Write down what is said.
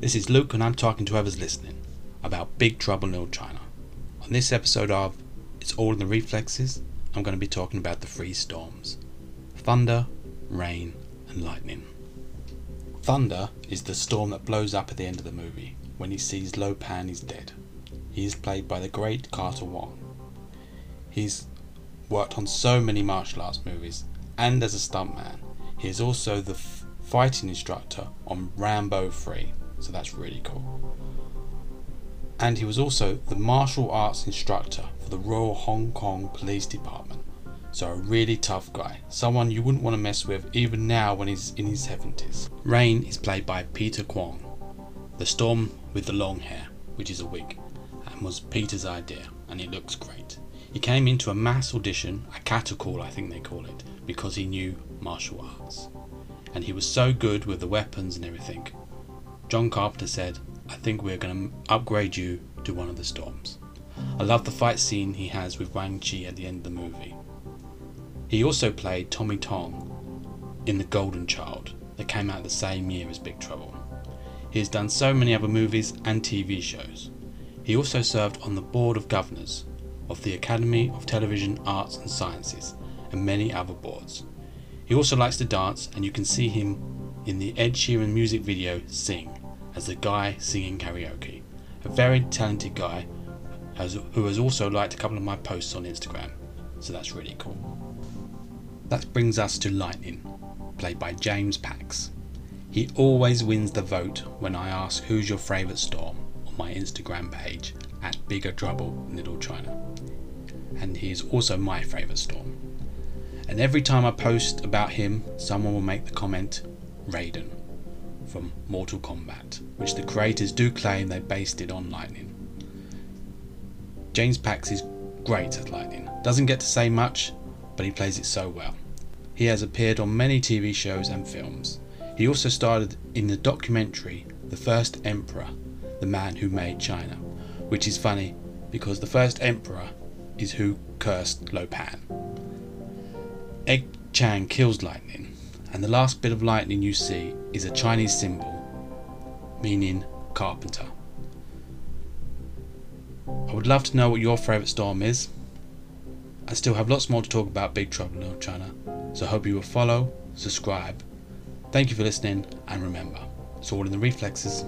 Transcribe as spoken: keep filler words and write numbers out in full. This is Luke, and I'm talking to whoever's listening about Big Trouble in Little China. On this episode of It's All in the Reflexes, I'm going to be talking about the three storms: thunder, rain, and lightning. Thunder is the storm that blows up at the end of the movie when he sees LoPan is dead. He is played by the great Carter Wong. He's worked on so many martial arts movies and as a stuntman. He is also the f- fighting instructor on Rambo three, so that's really cool. And he was also the martial arts instructor for the Royal Hong Kong Police Department. So a really tough guy, someone you wouldn't want to mess with even now when he's in his seventies. Rain is played by Peter Kwong, the storm with the long hair, which is a wig, and was Peter's idea, and it looks great. He came into a mass audition, a catacall I think they call it, because he knew martial arts. And he was so good with the weapons and everything. John Carpenter said, I think we're going to upgrade you to one of the storms. I love the fight scene he has with Wang Chi at the end of the movie. He also played Tommy Tong in The Golden Child, that came out the same year as Big Trouble. He has done so many other movies and T V shows. He also served on the Board of Governors of the Academy of Television Arts and Sciences and many other boards. He also likes to dance, and you can see him in the Ed Sheeran music video Sing, as the guy singing karaoke. A very talented guy who has also liked a couple of my posts on Instagram, so that's really cool. That brings us to Lightning, played by James Pax. He always wins the vote when I ask who's your favourite storm on my Instagram page at Bigger Trouble in Little China, and he is also my favourite storm. And every time I post about him, someone will make the comment Raiden from Mortal Kombat, which the creators do claim they based it on lightning. James Pax is great at lightning, doesn't get to say much, but he plays it so well. He has appeared on many T V shows and films. He also starred in the documentary The First Emperor, The Man Who Made China, which is funny because the first emperor is who cursed LoPan. Egg Chan kills lightning, and the last bit of lightning you see is a Chinese symbol, meaning carpenter. I would love to know what your favourite storm is. I still have lots more to talk about Big Trouble in Little China, so I hope you will follow, subscribe. Thank you for listening, and remember, it's all in the reflexes.